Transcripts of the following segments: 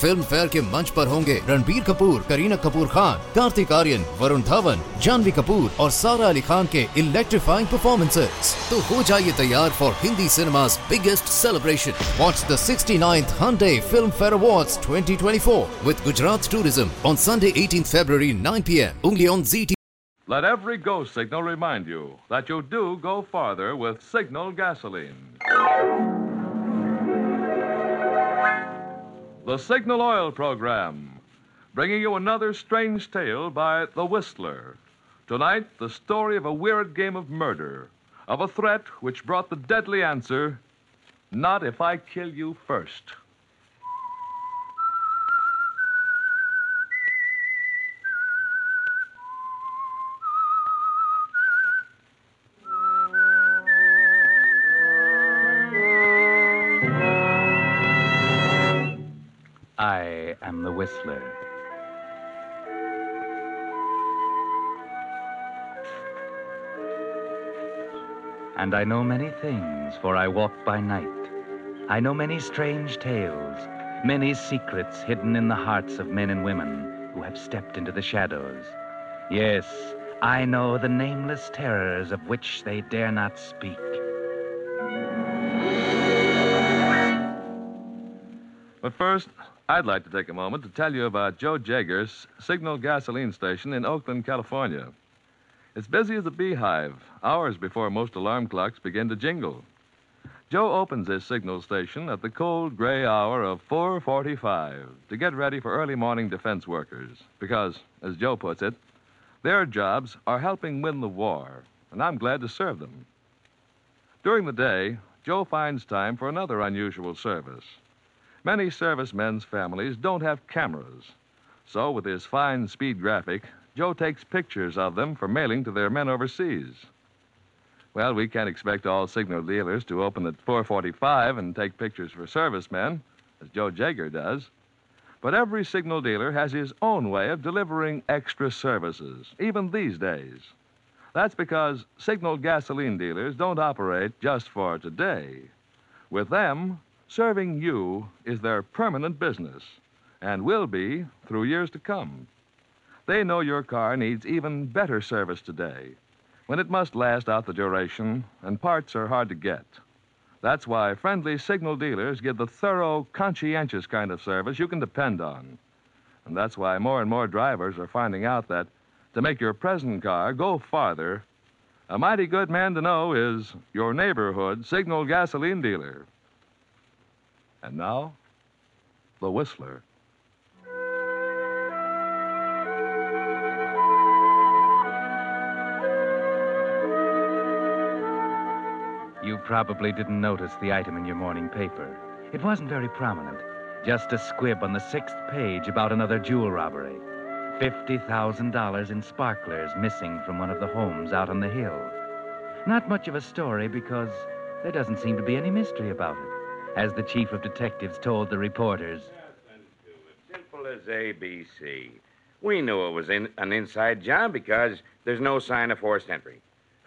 Film fair के मंच पर होंगे रणबीर कपूर, करीना कपूर खान, कार्तिक आर्यन, वरुण धवन, जानवी कपूर और सारा अली खान के इलेक्ट्रीफाइंग परफॉर्मेंसेस। तो हो जाइए तैयार for Hindi cinema's biggest celebration. Watch the 69th Hyundai Film Fair Awards 2024 with Gujarat Tourism on Sunday, 18th February, 9 p.m. only on Zee. Let every go signal remind you that you do go farther with Signal gasoline. The Signal Oil Program, bringing you another strange tale by The Whistler. Tonight, the story of a weird game of murder, of a threat which brought the deadly answer, not if I kill you first. I am the Whistler. And I know many things, for I walk by night. I know many strange tales, many secrets hidden in the hearts of men and women who have stepped into the shadows. Yes, I know the nameless terrors of which they dare not speak. But first, I'd like to take a moment to tell you about Joe Jagger's Signal gasoline station in Oakland, California. It's busy as a beehive, hours before most alarm clocks begin to jingle. Joe opens his Signal station at the cold gray hour of 4:45 to get ready for early morning defense workers because, as Joe puts it, their jobs are helping win the war, and I'm glad to serve them. During the day, Joe finds time for another unusual service. Many servicemen's families don't have cameras. So with his fine speed graphic, Joe takes pictures of them for mailing to their men overseas. Well, we can't expect all Signal dealers to open at 4:45 and take pictures for servicemen, as Joe Jagger does. But every Signal dealer has his own way of delivering extra services, even these days. That's because Signal gasoline dealers don't operate just for today. With them, serving you is their permanent business, and will be through years to come. They know your car needs even better service today, when it must last out the duration and parts are hard to get. That's why friendly Signal dealers give the thorough, conscientious kind of service you can depend on. And that's why more and more drivers are finding out that to make your present car go farther, a mighty good man to know is your neighborhood Signal gasoline dealer. And now, The Whistler. You probably didn't notice the item in your morning paper. It wasn't very prominent. Just a squib on the 6th page about another jewel robbery. $50,000 in sparklers missing from one of the homes out on the hill. Not much of a story because there doesn't seem to be any mystery about it, as the chief of detectives told the reporters. Simple as ABC. We knew it was an inside job because there's no sign of forced entry.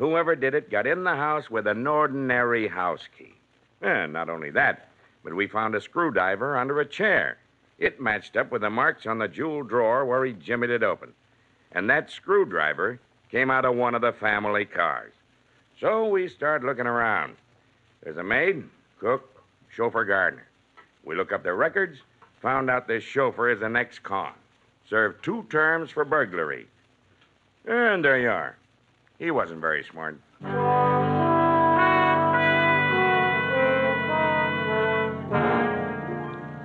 Whoever did it got in the house with an ordinary house key. And not only that, but we found a screwdriver under a chair. It matched up with the marks on the jewel drawer where he jimmied it open. And that screwdriver came out of one of the family cars. So we started looking around. There's a maid, cook, chauffeur, gardener. We look up their records, found out this chauffeur is an ex-con. Served 2 terms for burglary. And there you are. He wasn't very smart.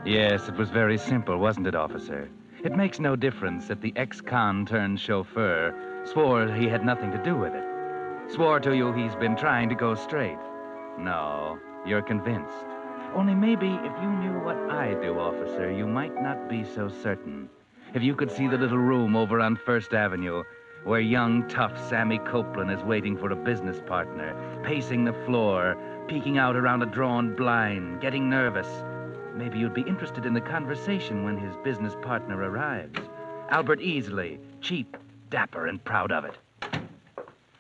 Yes, it was very simple, wasn't it, officer? It makes no difference that the ex-con turned chauffeur swore he had nothing to do with it. Swore to you he's been trying to go straight. No, you're convinced. Only maybe if you knew what I do, officer, you might not be so certain. If you could see the little room over on First Avenue where young, tough Sammy Copeland is waiting for a business partner, pacing the floor, peeking out around a drawn blind, getting nervous. Maybe you'd be interested in the conversation when his business partner arrives. Albert Easley, cheap, dapper and proud of it.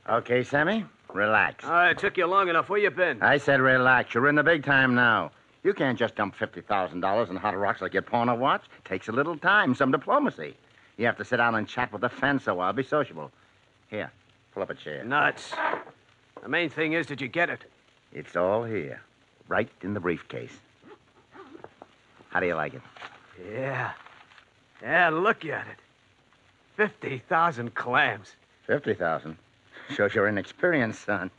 Okay, Sammy, relax. It took you long enough. Where you been? I said relax. You're in the big time now. You can't just dump $50,000 in hot rocks like your pawn or watch. Takes a little time, some diplomacy. You have to sit down and chat with the fence a while. Be sociable. Here, pull up a chair. Nuts. The main thing is, did you get it? It's all here. Right in the briefcase. How do you like it? Yeah. Yeah, look at it. 50,000 clams. 50,000? Shows you're inexperienced, son.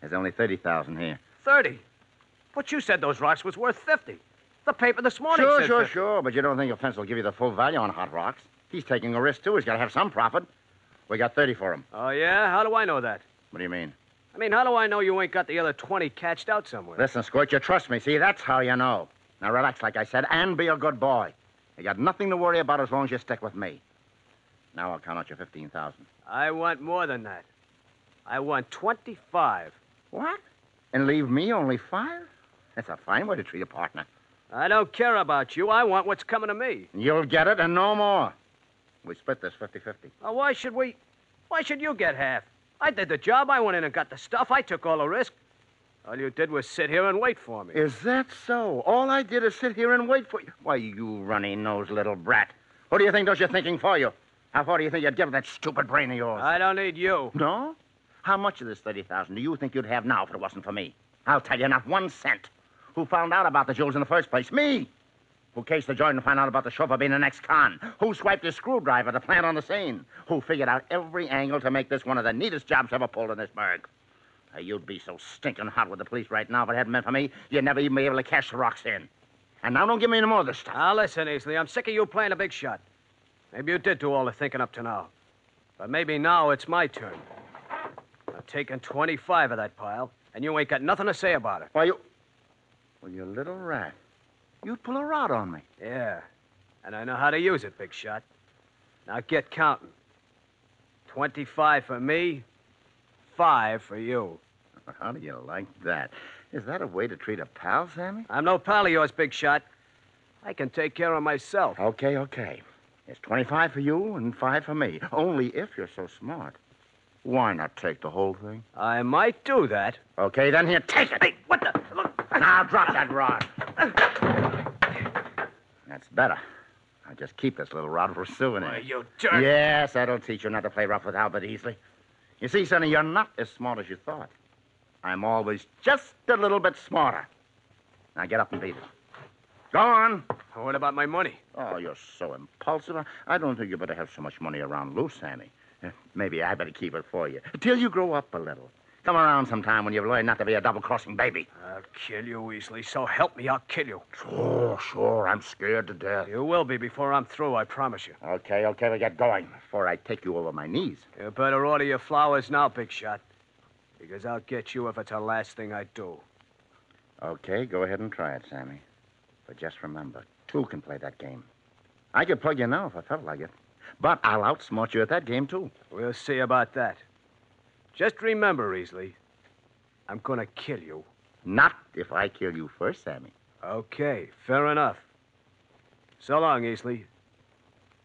There's only 30,000 here. 30? But you said those rocks was worth 50. The paper this morning said 50. Sure. But you don't think a fence will give you the full value on hot rocks. He's taking a risk, too. He's got to have some profit. We got 30 for him. Oh, yeah? How do I know that? What do you mean? I mean, how do I know you ain't got the other 20 catched out somewhere? Listen, Squirt, you trust me. See, that's how you know. Now, relax, like I said, and be a good boy. You got nothing to worry about as long as you stick with me. Now I'll count out your 15,000. I want more than that. I want 25. What? And leave me only 5? That's a fine way to treat a partner. I don't care about you. I want what's coming to me. You'll get it and no more. We split this 50-50. Oh, why should we? Why should you get half? I did the job. I went in and got the stuff. I took all the risk. All you did was sit here and wait for me. Is that so? All I did is sit here and wait for you. Why, you runny-nosed little brat. Who do you think does your thinking for you? How far do you think you'd give that stupid brain of yours? I don't need you. No? How much of this 30,000 do you think you'd have now if it wasn't for me? I'll tell you, not 1 cent. Who found out about the jewels in the first place? Me! Who cased the joint to find out about the chauffeur being an ex-con? Who swiped his screwdriver to plant on the scene? Who figured out every angle to make this one of the neatest jobs ever pulled in this burg? Now, you'd be so stinking hot with the police right now if it hadn't been for me, you'd never even be able to cash the rocks in. And now don't give me any more of this stuff. Now, listen, Easley, I'm sick of you playing a big shot. Maybe you did do all the thinking up to now. But maybe now it's my turn. I've taken 25 of that pile, and you ain't got nothing to say about it. Why, you... Well, you little rat. You'd pull a rod on me. Yeah, and I know how to use it, big shot. Now get counting. 25 for me, 5 for you. How do you like that? Is that a way to treat a pal, Sammy? I'm no pal of yours, big shot. I can take care of myself. Okay. It's 25 for you and 5 for me. Only if you're so smart. Why not take the whole thing? I might do that. Okay, then here, take it. Hey, what the... Now drop that rod. That's better. I'll just keep this little rod for a souvenir. Why, you jerk. Yes, that'll teach you not to play rough with Albert Easley. You see, Sonny, you're not as smart as you thought. I'm always just a little bit smarter. Now get up and beat it. Go on. What about my money? Oh, you're so impulsive. I don't think you better have so much money around loose, Sammy. Maybe I better keep it for you. Till you grow up a little. Come around sometime when you've learned not to be a double-crossing baby. I'll kill you, Easley. So help me, I'll kill you. Sure. I'm scared to death. You will be before I'm through, I promise you. Okay, we get going before I take you over my knees. You better order your flowers now, big shot, because I'll get you if it's the last thing I do. Okay, go ahead and try it, Sammy. But just remember, 2 can play that game. I could plug you now if I felt like it. But I'll outsmart you at that game, too. We'll see about that. Just remember, Easley, I'm going to kill you. Not if I kill you first, Sammy. Okay, fair enough. So long, Easley.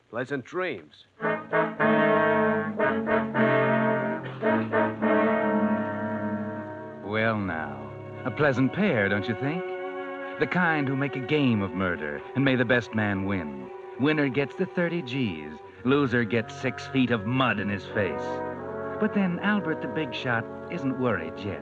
Pleasant dreams. Well, now, a pleasant pair, don't you think? The kind who make a game of murder and may the best man win. Winner gets the 30 G's. Loser gets 6 feet of mud in his face. But then Albert the Big Shot isn't worried yet.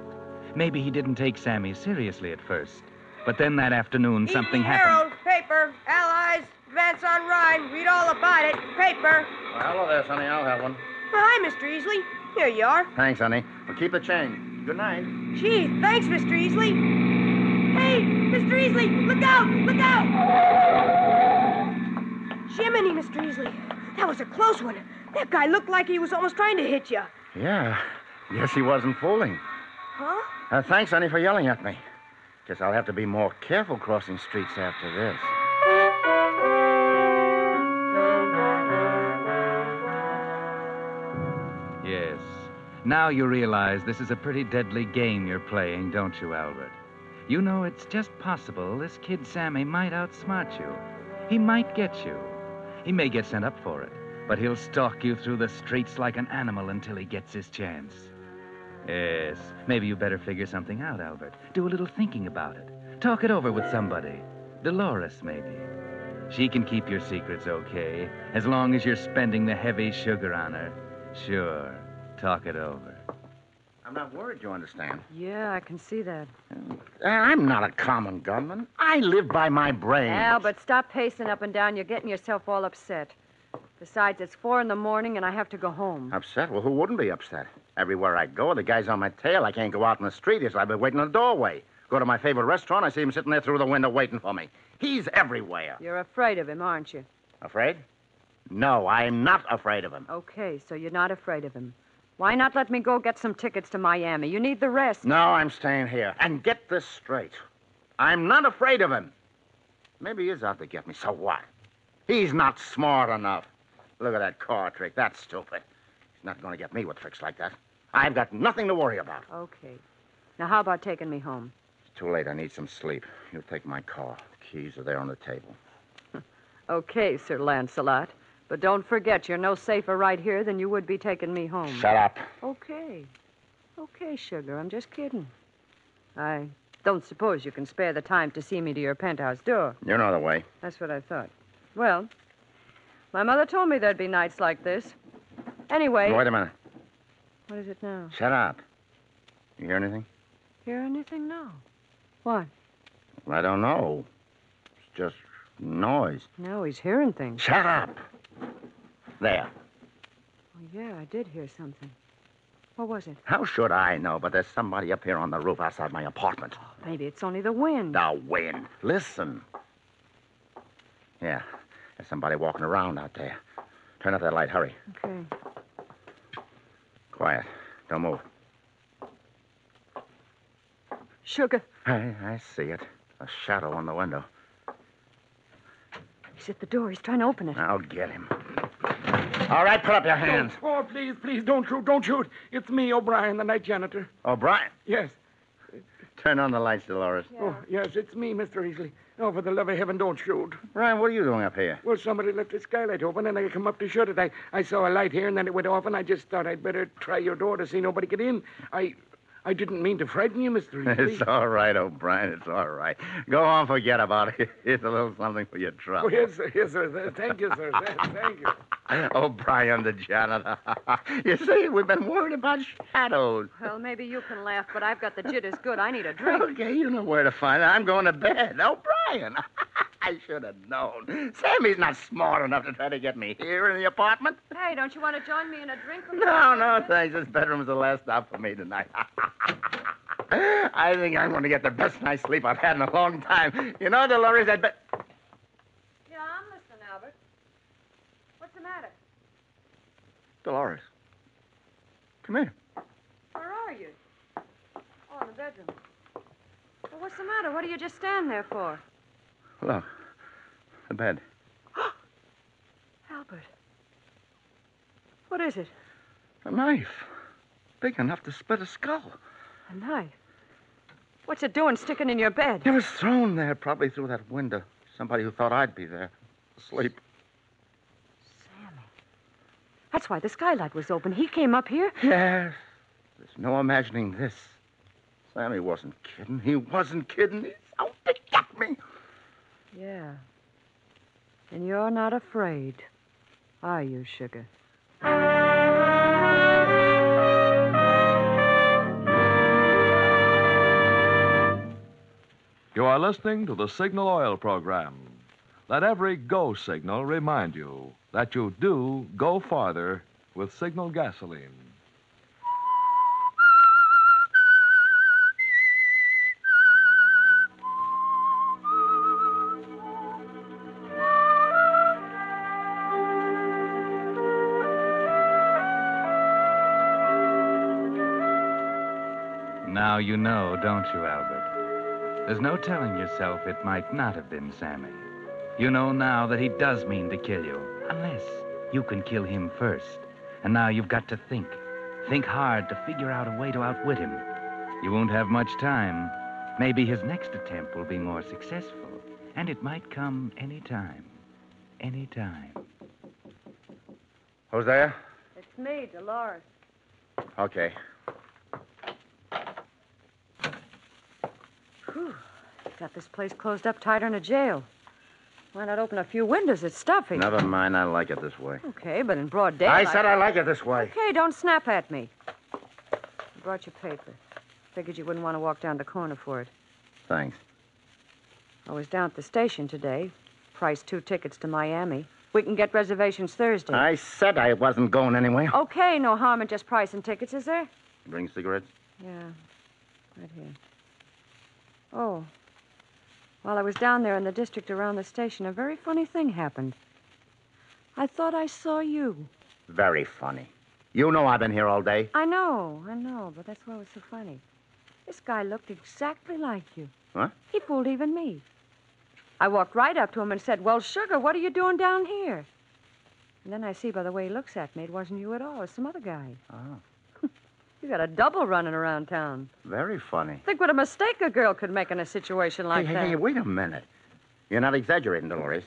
Maybe he didn't take Sammy seriously at first. But then that afternoon, something happened. Herald, paper, Allies, Advance on Rhine. Read all about it. Paper. Well, hello there, Sonny. I'll have one. Well, hi, Mr. Easley. Here you are. Thanks, Sonny. Well, keep the change. Good night. Gee, thanks, Mr. Easley. Hey, Mr. Easley, look out! Look out! Jiminy, Mr. Easley. That was a close one. That guy looked like he was almost trying to hit you. Yeah. Yes, he wasn't fooling. Huh? Thanks, honey, for yelling at me. Guess I'll have to be more careful crossing streets after this. Yes. Now you realize this is a pretty deadly game you're playing, don't you, Albert? You know, it's just possible this kid Sammy might outsmart you. He might get you. He may get sent up for it. But he'll stalk you through the streets like an animal until he gets his chance. Yes, maybe you better figure something out, Albert. Do a little thinking about it. Talk it over with somebody. Dolores, maybe. She can keep your secrets okay, as long as you're spending the heavy sugar on her. Sure, talk it over. I'm not worried, you understand. Yeah, I can see that. I'm not a common gunman. I live by my brains. Albert, stop pacing up and down. You're getting yourself all upset. Besides, it's 4 in the morning, and I have to go home. Upset? Well, who wouldn't be upset? Everywhere I go, the guy's on my tail. I can't go out in the street. I've been waiting in the doorway. Go to my favorite restaurant, I see him sitting there through the window waiting for me. He's everywhere. You're afraid of him, aren't you? Afraid? No, I'm not afraid of him. Okay, so you're not afraid of him. Why not let me go get some tickets to Miami? You need the rest. No, I'm staying here. And get this straight. I'm not afraid of him. Maybe he is out to get me, so what? He's not smart enough. Look at that car trick. That's stupid. He's not going to get me with tricks like that. I've got nothing to worry about. Okay. Now, how about taking me home? It's too late. I need some sleep. You'll take my car. The keys are there on the table. Okay, Sir Lancelot. But don't forget, you're no safer right here than you would be taking me home. Shut up. Okay. Okay, sugar. I'm just kidding. I don't suppose you can spare the time to see me to your penthouse door. You know the way. That's what I thought. Well, my mother told me there'd be nights like this. Anyway... Wait a minute. What is it now? Shut up. You hear anything? Hear anything? No. What? Well, I don't know. It's just noise. No, he's hearing things. Shut up. There. Oh, yeah, I did hear something. What was it? How should I know? But there's somebody up here on the roof outside my apartment. Oh, maybe it's only the wind. The wind. Listen. Yeah. There's somebody walking around out there. Turn up that light. Hurry. Okay. Quiet. Don't move. Sugar. I see it. A shadow on the window. He's at the door. He's trying to open it. I'll get him. All right, put up your hands. Oh, please, please, don't shoot. Don't shoot. It's me, O'Brien, the night janitor. O'Brien? Yes. Turn on the lights, Dolores. Yeah. Oh, yes, it's me, Mr. Easley. Oh, for the love of heaven, don't shoot. Brian, what are you doing up here? Well, somebody left the skylight open, and I come up to shut it. I saw a light here, and then it went off, and I just thought I'd better try your door to see nobody get in. I didn't mean to frighten you, Mr. Easley. It's all right, O'Brien, it's all right. Go on, forget about it. Here's a little something for your trouble. Oh, yes, sir. Thank you, sir. Thank you. O'Brien, the janitor. You see, we've been worried about shadows. Well, maybe you can laugh, but I've got the jitters good. I need a drink. Okay, you know where to find it. I'm going to bed. O'Brien. I should have known. Sammy's not smart enough to try to get me here in the apartment. Hey, don't you want to join me in a drink? No, thanks. This bedroom's the last stop for me tonight. I think I'm going to get the best night's sleep I've had in a long time. You know, Dolores, I'd bet... Yeah, I'm listening, Albert. What's the matter? Dolores. Come here. Where are you? Oh, in the bedroom. Well, what's the matter? What do you just stand there for? Look, the bed. Albert. What is it? A knife. Big enough to split a skull. A knife? What's it doing sticking in your bed? It was thrown there, probably through that window. Somebody who thought I'd be there, asleep. Sammy. That's why the skylight was open. He came up here. Yes. There's no imagining this. Sammy wasn't kidding. He wasn't kidding. He's out to get me. Yeah. And you're not afraid, are you, sugar? You are listening to the Signal Oil program. Let every go signal remind you that you do go farther with Signal gasoline. Now you know, don't you, Albert? There's no telling yourself it might not have been Sammy. You know now that he does mean to kill you, unless you can kill him first. And now you've got to think. Think hard to figure out a way to outwit him. You won't have much time. Maybe his next attempt will be more successful. And it might come any time. Any time. Who's there? It's me, Dolores. Okay. Whew. Got this place closed up tighter than a jail. Why not open a few windows? It's stuffy. Never mind. I like it this way. Okay, but in broad daylight... I said I like it this way. Okay, don't snap at me. I brought your paper. Figured you wouldn't want to walk down the corner for it. Thanks. I was down at the station today. Priced 2 tickets to Miami. We can get reservations Thursday. I said I wasn't going anywhere. Okay, no harm in just pricing tickets, is there? Bring cigarettes? Yeah, right here. Oh, while I was down there in the district around the station, a very funny thing happened. I thought I saw you. Very funny. You know I've been here all day. I know, but that's why it was so funny. This guy looked exactly like you. Huh? He fooled even me. I walked right up to him and said, well, sugar, what are you doing down here? And then I see by the way he looks at me, it wasn't you at all. It was some other guy. Oh. You got a double running around town. Very funny. Think what a mistake a girl could make in a situation like that. Hey, wait a minute. You're not exaggerating, Dolores.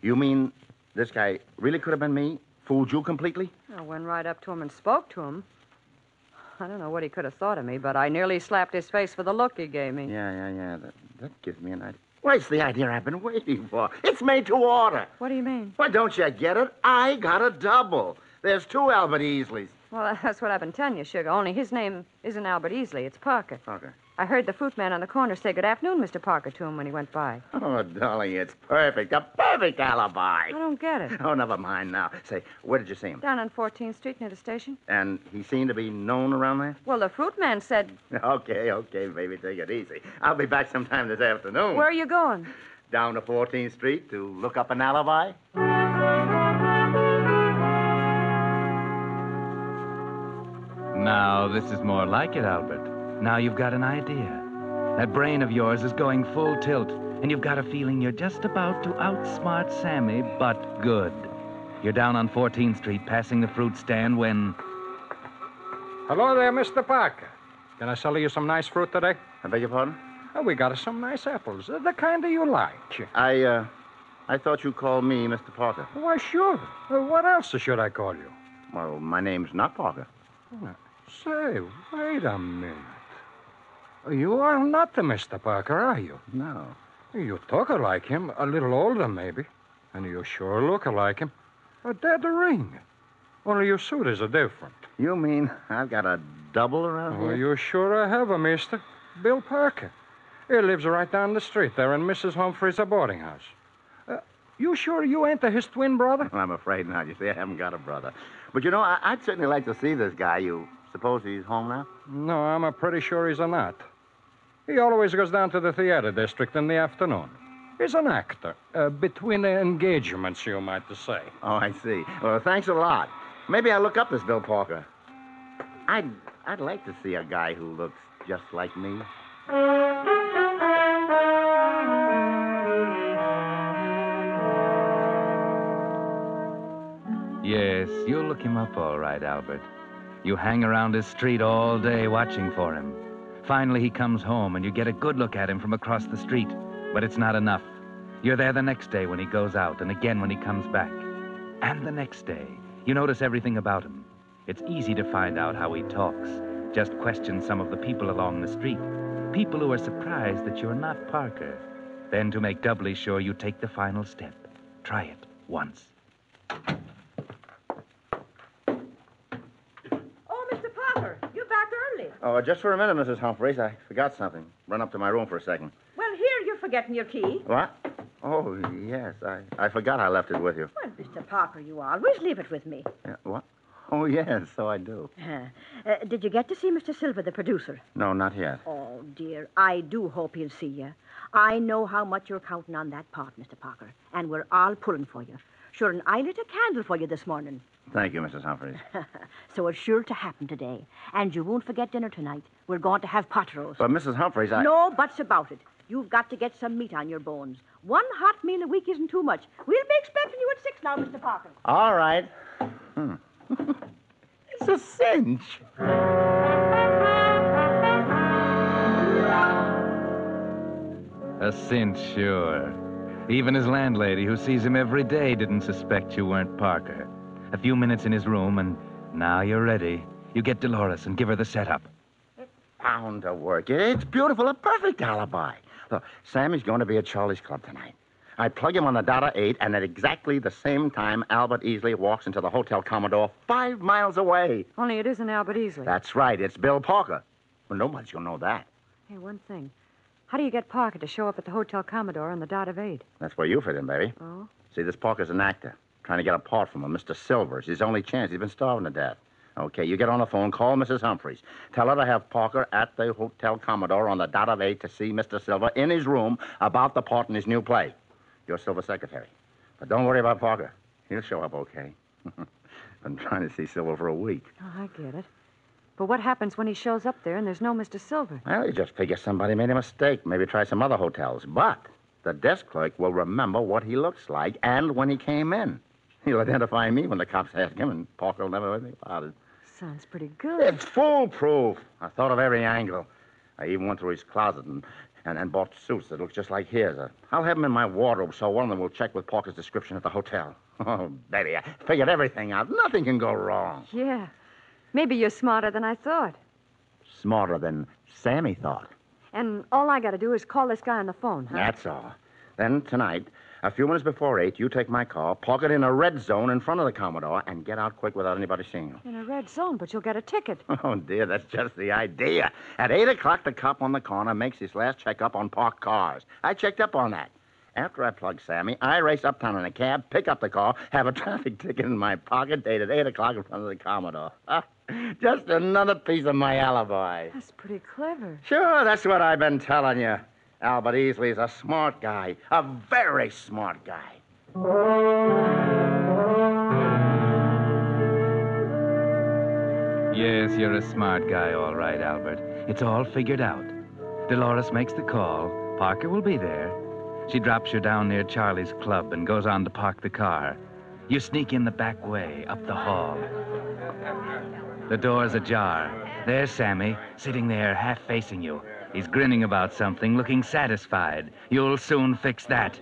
You mean this guy really could have been me? Fooled you completely? I went right up to him and spoke to him. I don't know what he could have thought of me, but I nearly slapped his face for the look he gave me. Yeah. That gives me an idea. Well, it's the idea I've been waiting for. It's made to order. What do you mean? Why, don't you get it? I got a double. There's 2 Albert Easleys. Well, that's what I've been telling you, sugar, only his name isn't Albert Easley. It's Parker. Parker. I heard the fruit man on the corner say good afternoon, Mr. Parker, to him when he went by. Oh, Dolly, it's perfect. A perfect alibi. I don't get it. Oh, never mind now. Say, where did you see him? Down on 14th Street near the station. And he seemed to be known around there? Well, the fruit man said... Okay, baby, take it easy. I'll be back sometime this afternoon. Where are you going? Down to 14th Street to look up an alibi. Now, this is more like it, Albert. Now you've got an idea. That brain of yours is going full tilt, and you've got a feeling you're just about to outsmart Sammy, but good. You're down on 14th Street passing the fruit stand when... Hello there, Mr. Parker. Can I sell you some nice fruit today? I beg your pardon? Oh, we got us some nice apples, the kind that you like. I thought you called me Mr. Parker. Why, sure. What else should I call you? Well, my name's not Parker. Oh, say, wait a minute. You are not the Mr. Parker, are you? No. You talk like him, a little older maybe, and you sure look like him. A dead ring. Only your suit is different. You mean I've got a double around here? Oh, you sure have a mister. Bill Parker. He lives right down the street there in Mrs. Humphreys' boarding house. You sure you ain't his twin brother? Well, I'm afraid not. You see, I haven't got a brother. But, you know, I'd certainly like to see this guy. You suppose he's home now? No, I'm pretty sure he's not. He always goes down to the theater district in the afternoon. He's an actor. Between engagements, you might say. Oh, I see. Well, thanks a lot. Maybe I'll look up this Bill Parker. I'd like to see a guy who looks just like me. Yes, you'll look him up all right, Albert. You hang around his street all day watching for him. Finally, he comes home, and you get a good look at him from across the street. But it's not enough. You're there the next day when he goes out, and again when he comes back. And the next day, you notice everything about him. It's easy to find out how he talks. Just question some of the people along the street. People who are surprised that you're not Parker. Then, to make doubly sure, you take the final step. Try it once. Oh, just for a minute, Mrs. Humphreys. I forgot something. Run up to my room for a second. Well, here, you're forgetting your key. What? Oh, yes. I forgot I left it with you. Well, Mr. Parker, you always leave it with me. What? Oh, yes, so I do. Did you get to see Mr. Silver, the producer? No, not yet. Oh, dear. I do hope he'll see you. I know how much you're counting on that part, Mr. Parker, and we're all pulling for you. Sure, and I lit a candle for you this morning. Thank you, Mrs. Humphreys. So it's sure to happen today. And you won't forget dinner tonight. We're going to have pot roast. But, Mrs. Humphreys, No buts about it. You've got to get some meat on your bones. One hot meal a week isn't too much. We'll be expecting you at 6 now, Mr. Parker. All right. It's a cinch. A cinch, sure. Even his landlady, who sees him every day, didn't suspect you weren't Parker. A few minutes in his room, and now you're ready. You get Dolores and give her the setup. It bound to work. It's beautiful, a perfect alibi. Look, Sammy's going to be at Charlie's Club tonight. I plug him on the data 8, and at exactly the same time, Albert Easley walks into the Hotel Commodore 5 miles away. Only it isn't Albert Easley. That's right. It's Bill Parker. Well, nobody's going to know that. Hey, one thing. How do you get Parker to show up at the Hotel Commodore on the dot of 8? That's where you fit in, baby. Oh? See, this Parker's an actor. Trying to get a part from him, Mr. Silver. It's his only chance. He's been starving to death. Okay, you get on the phone, call Mrs. Humphreys. Tell her to have Parker at the Hotel Commodore on the dot of 8 to see Mr. Silver in his room about the part in his new play. Your Silver secretary. But don't worry about Parker. He'll show up okay. Been trying to see Silver for a week. Oh, I get it. But what happens when he shows up there and there's no Mr. Silver? Well, you just figure somebody made a mistake. Maybe try some other hotels. But the desk clerk will remember what he looks like and when he came in. He'll identify me when the cops ask him, and Parker will never know anything about it. Sounds pretty good. It's foolproof. I thought of every angle. I even went through his closet and bought suits that look just like his. I'll have them in my wardrobe, so one of them will check with Parker's description at the hotel. Oh, Betty, I figured everything out. Nothing can go wrong. Yeah. Maybe you're smarter than I thought. Smarter than Sammy thought. And all I got to do is call this guy on the phone, huh? That's all. Then tonight, a few minutes before 8, you take my car, park it in a red zone in front of the Commodore, and get out quick without anybody seeing you. In a red zone, but you'll get a ticket. Oh, dear, that's just the idea. At 8 o'clock, the cop on the corner makes his last checkup on parked cars. I checked up on that. After I plug Sammy, I race uptown in a cab, pick up the car, have a traffic ticket in my pocket, dated 8 o'clock in front of the Commodore. Just another piece of my alibi. That's pretty clever. Sure, that's what I've been telling you. Albert Easley's a smart guy, a very smart guy. Yes, you're a smart guy, all right, Albert. It's all figured out. Dolores makes the call. Parker will be there. She drops you down near Charlie's Club and goes on to park the car. You sneak in the back way, up the hall. The door's ajar. There's Sammy, sitting there, half facing you. He's grinning about something, looking satisfied. You'll soon fix that.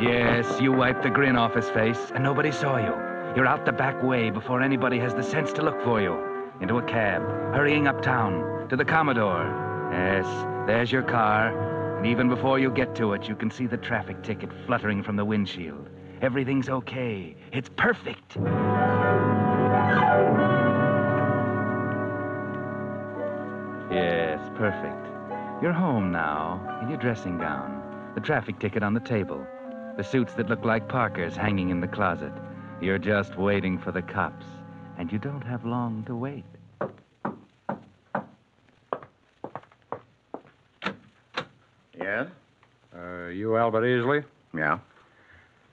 Yes, you wipe the grin off his face, and nobody saw you. You're out the back way before anybody has the sense to look for you. Into a cab, hurrying uptown, to the Commodore. Yes, there's your car. And even before you get to it, you can see the traffic ticket fluttering from the windshield. Everything's okay. It's perfect. Yes, perfect. You're home now, in your dressing gown. The traffic ticket on the table. The suits that look like Parker's hanging in the closet. You're just waiting for the cops. And you don't have long to wait. Yes? You Albert Easley? Yeah.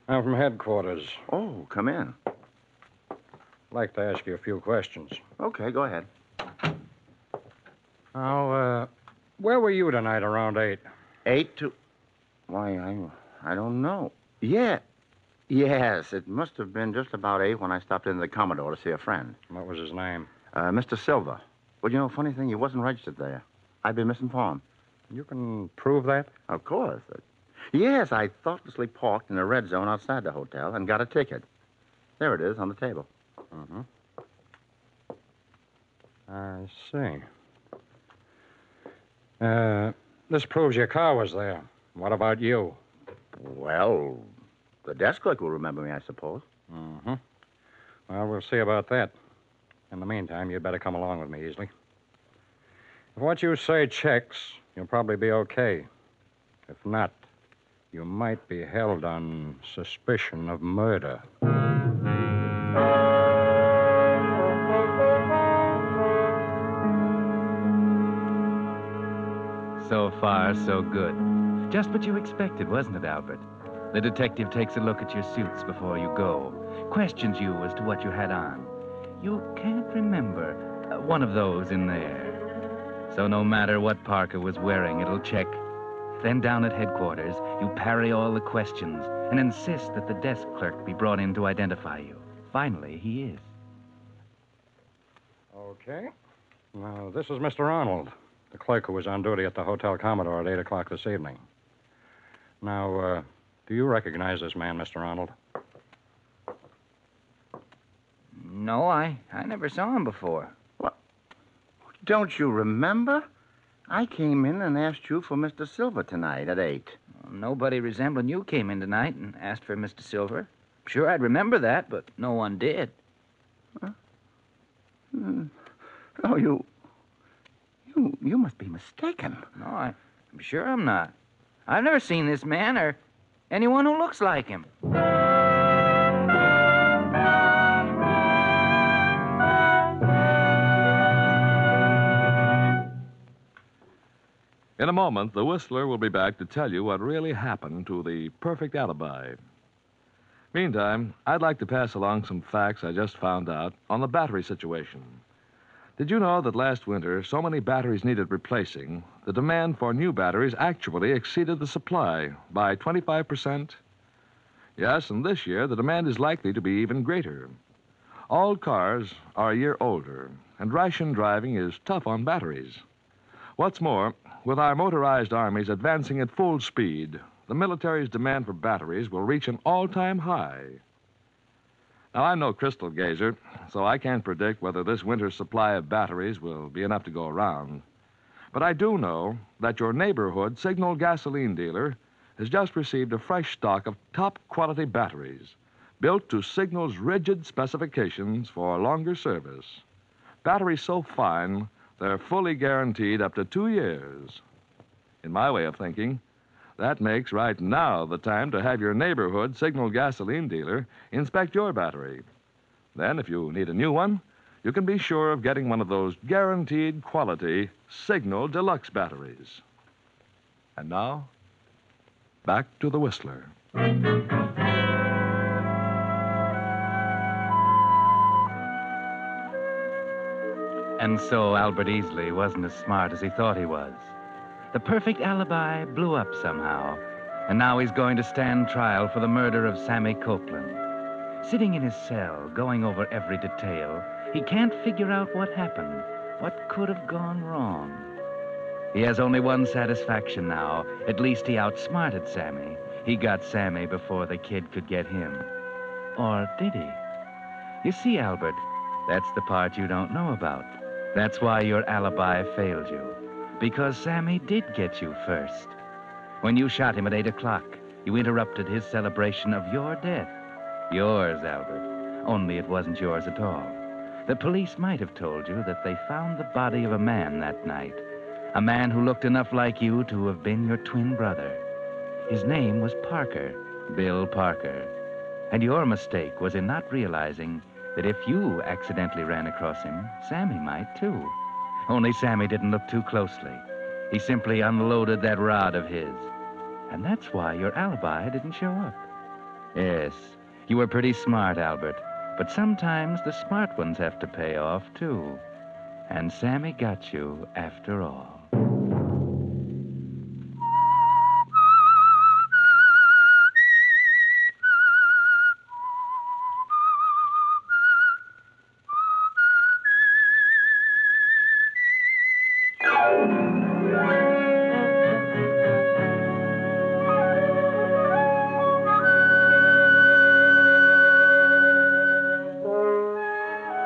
I'm from headquarters. Oh, come in. I'd like to ask you a few questions. Okay, go ahead. Now, where were you tonight around 8? 8 to... Why, I don't know. Yeah. Yes, it must have been just about 8 when I stopped into the Commodore to see a friend. What was his name? Mr. Silver. Well, you know, funny thing, he wasn't registered there. I'd been misinformed. You can prove that? Of course. Yes, I thoughtlessly parked in a red zone outside the hotel and got a ticket. There it is on the table. Mm-hmm. I see. This proves your car was there. What about you? Well, the desk clerk will remember me, I suppose. Mm-hmm. Well, we'll see about that. In the meantime, you'd better come along with me, Easley. If what you say checks, you'll probably be okay. If not, you might be held on suspicion of murder. So far, so good. Just what you expected, wasn't it, Albert? The detective takes a look at your suits before you go, questions you as to what you had on. You can't remember one of those in there. So no matter what Parker was wearing, it'll check. Then down at headquarters, you parry all the questions and insist that the desk clerk be brought in to identify you. Finally, he is. Okay. Now, this is Mr. Arnold, the clerk who was on duty at the Hotel Commodore at 8 o'clock this evening. Now, do you recognize this man, Mr. Arnold? No, I never saw him before. What? Don't you remember? I came in and asked you for Mr. Silver tonight at 8. Well, nobody resembling you came in tonight and asked for Mr. Silver. Sure, I'd remember that, but no one did. Huh? Oh, you must be mistaken. No, I'm sure I'm not. I've never seen this man or anyone who looks like him. In a moment, the Whistler will be back to tell you what really happened to the perfect alibi. Meantime, I'd like to pass along some facts I just found out on the battery situation. Did you know that last winter, so many batteries needed replacing, the demand for new batteries actually exceeded the supply by 25%? Yes, and this year, the demand is likely to be even greater. All cars are a year older, and ration driving is tough on batteries. What's more, with our motorized armies advancing at full speed, the military's demand for batteries will reach an all-time high. Now, I'm no crystal gazer, so I can't predict whether this winter's supply of batteries will be enough to go around. But I do know that your neighborhood Signal gasoline dealer has just received a fresh stock of top-quality batteries built to Signal's rigid specifications for longer service. Batteries so fine, they're fully guaranteed up to 2 years. In my way of thinking, that makes right now the time to have your neighborhood Signal gasoline dealer inspect your battery. Then, if you need a new one, you can be sure of getting one of those guaranteed quality Signal Deluxe batteries. And now, back to the Whistler. And so Albert Easley wasn't as smart as he thought he was. The perfect alibi blew up somehow, and now he's going to stand trial for the murder of Sammy Copeland. Sitting in his cell, going over every detail, he can't figure out what happened, what could have gone wrong. He has only one satisfaction now. At least he outsmarted Sammy. He got Sammy before the kid could get him. Or did he? You see, Albert, that's the part you don't know about. That's why your alibi failed you. Because Sammy did get you first. When you shot him at 8 o'clock, you interrupted his celebration of your death. Yours, Albert. Only it wasn't yours at all. The police might have told you that they found the body of a man that night, a man who looked enough like you to have been your twin brother. His name was Parker, Bill Parker. And your mistake was in not realizing that if you accidentally ran across him, Sammy might too. Only Sammy didn't look too closely. He simply unloaded that rod of his. And that's why your alibi didn't show up. Yes, you were pretty smart, Albert. But sometimes the smart ones have to pay off, too. And Sammy got you after all.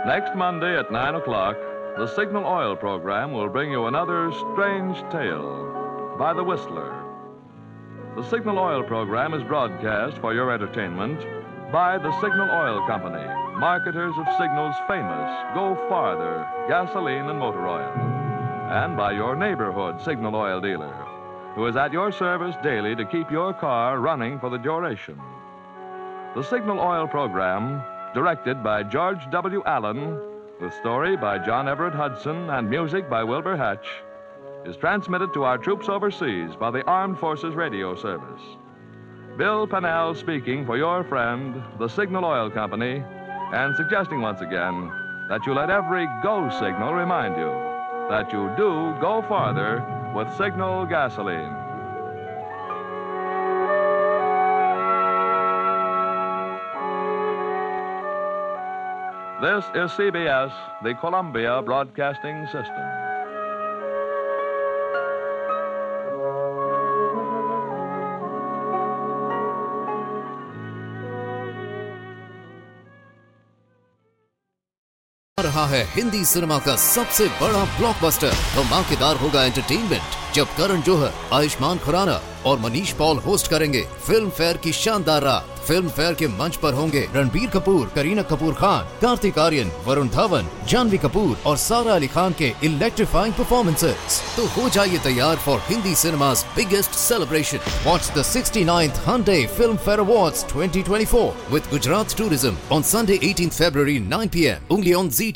Next Monday at 9 o'clock, the Signal Oil program will bring you another Strange Tale by the Whistler. The Signal Oil program is broadcast for your entertainment by the Signal Oil Company, marketers of Signal's famous Go Farther gasoline and motor oil, and by your neighborhood Signal Oil dealer, who is at your service daily to keep your car running for the duration. The Signal Oil program, directed by George W. Allen, with story by John Everett Hudson and music by Wilbur Hatch, is transmitted to our troops overseas by the Armed Forces Radio Service. Bill Pennell speaking for your friend, the Signal Oil Company, and suggesting once again that you let every go signal remind you that you do go farther with Signal gasoline. This is CBS, the Columbia Broadcasting System. रहा है Hindi cinema का सबसे बड़ा blockbuster. धमाकेदार होगा entertainment जब करण जौहर, आयुष्मान खुराना और Manish Paul host करेंगे फिल्म फेयर की शानदार रात। फिल्म फेयर के मंच पर होंगे रणबीर कपूर, करीना कपूर खान, कार्तिक आर्यन, वरुण धवन, जानवी कपूर और सारा अली खान के इलेक्ट्रीफाइंग परफॉर्मेंसेस। तो हो जाइए तैयार for Hindi cinema's biggest celebration. Watch the 69th Hyundai Film Fair Awards 2024 with Gujarat Tourism on Sunday, 18th February, 9 p.m. only on Zee TV.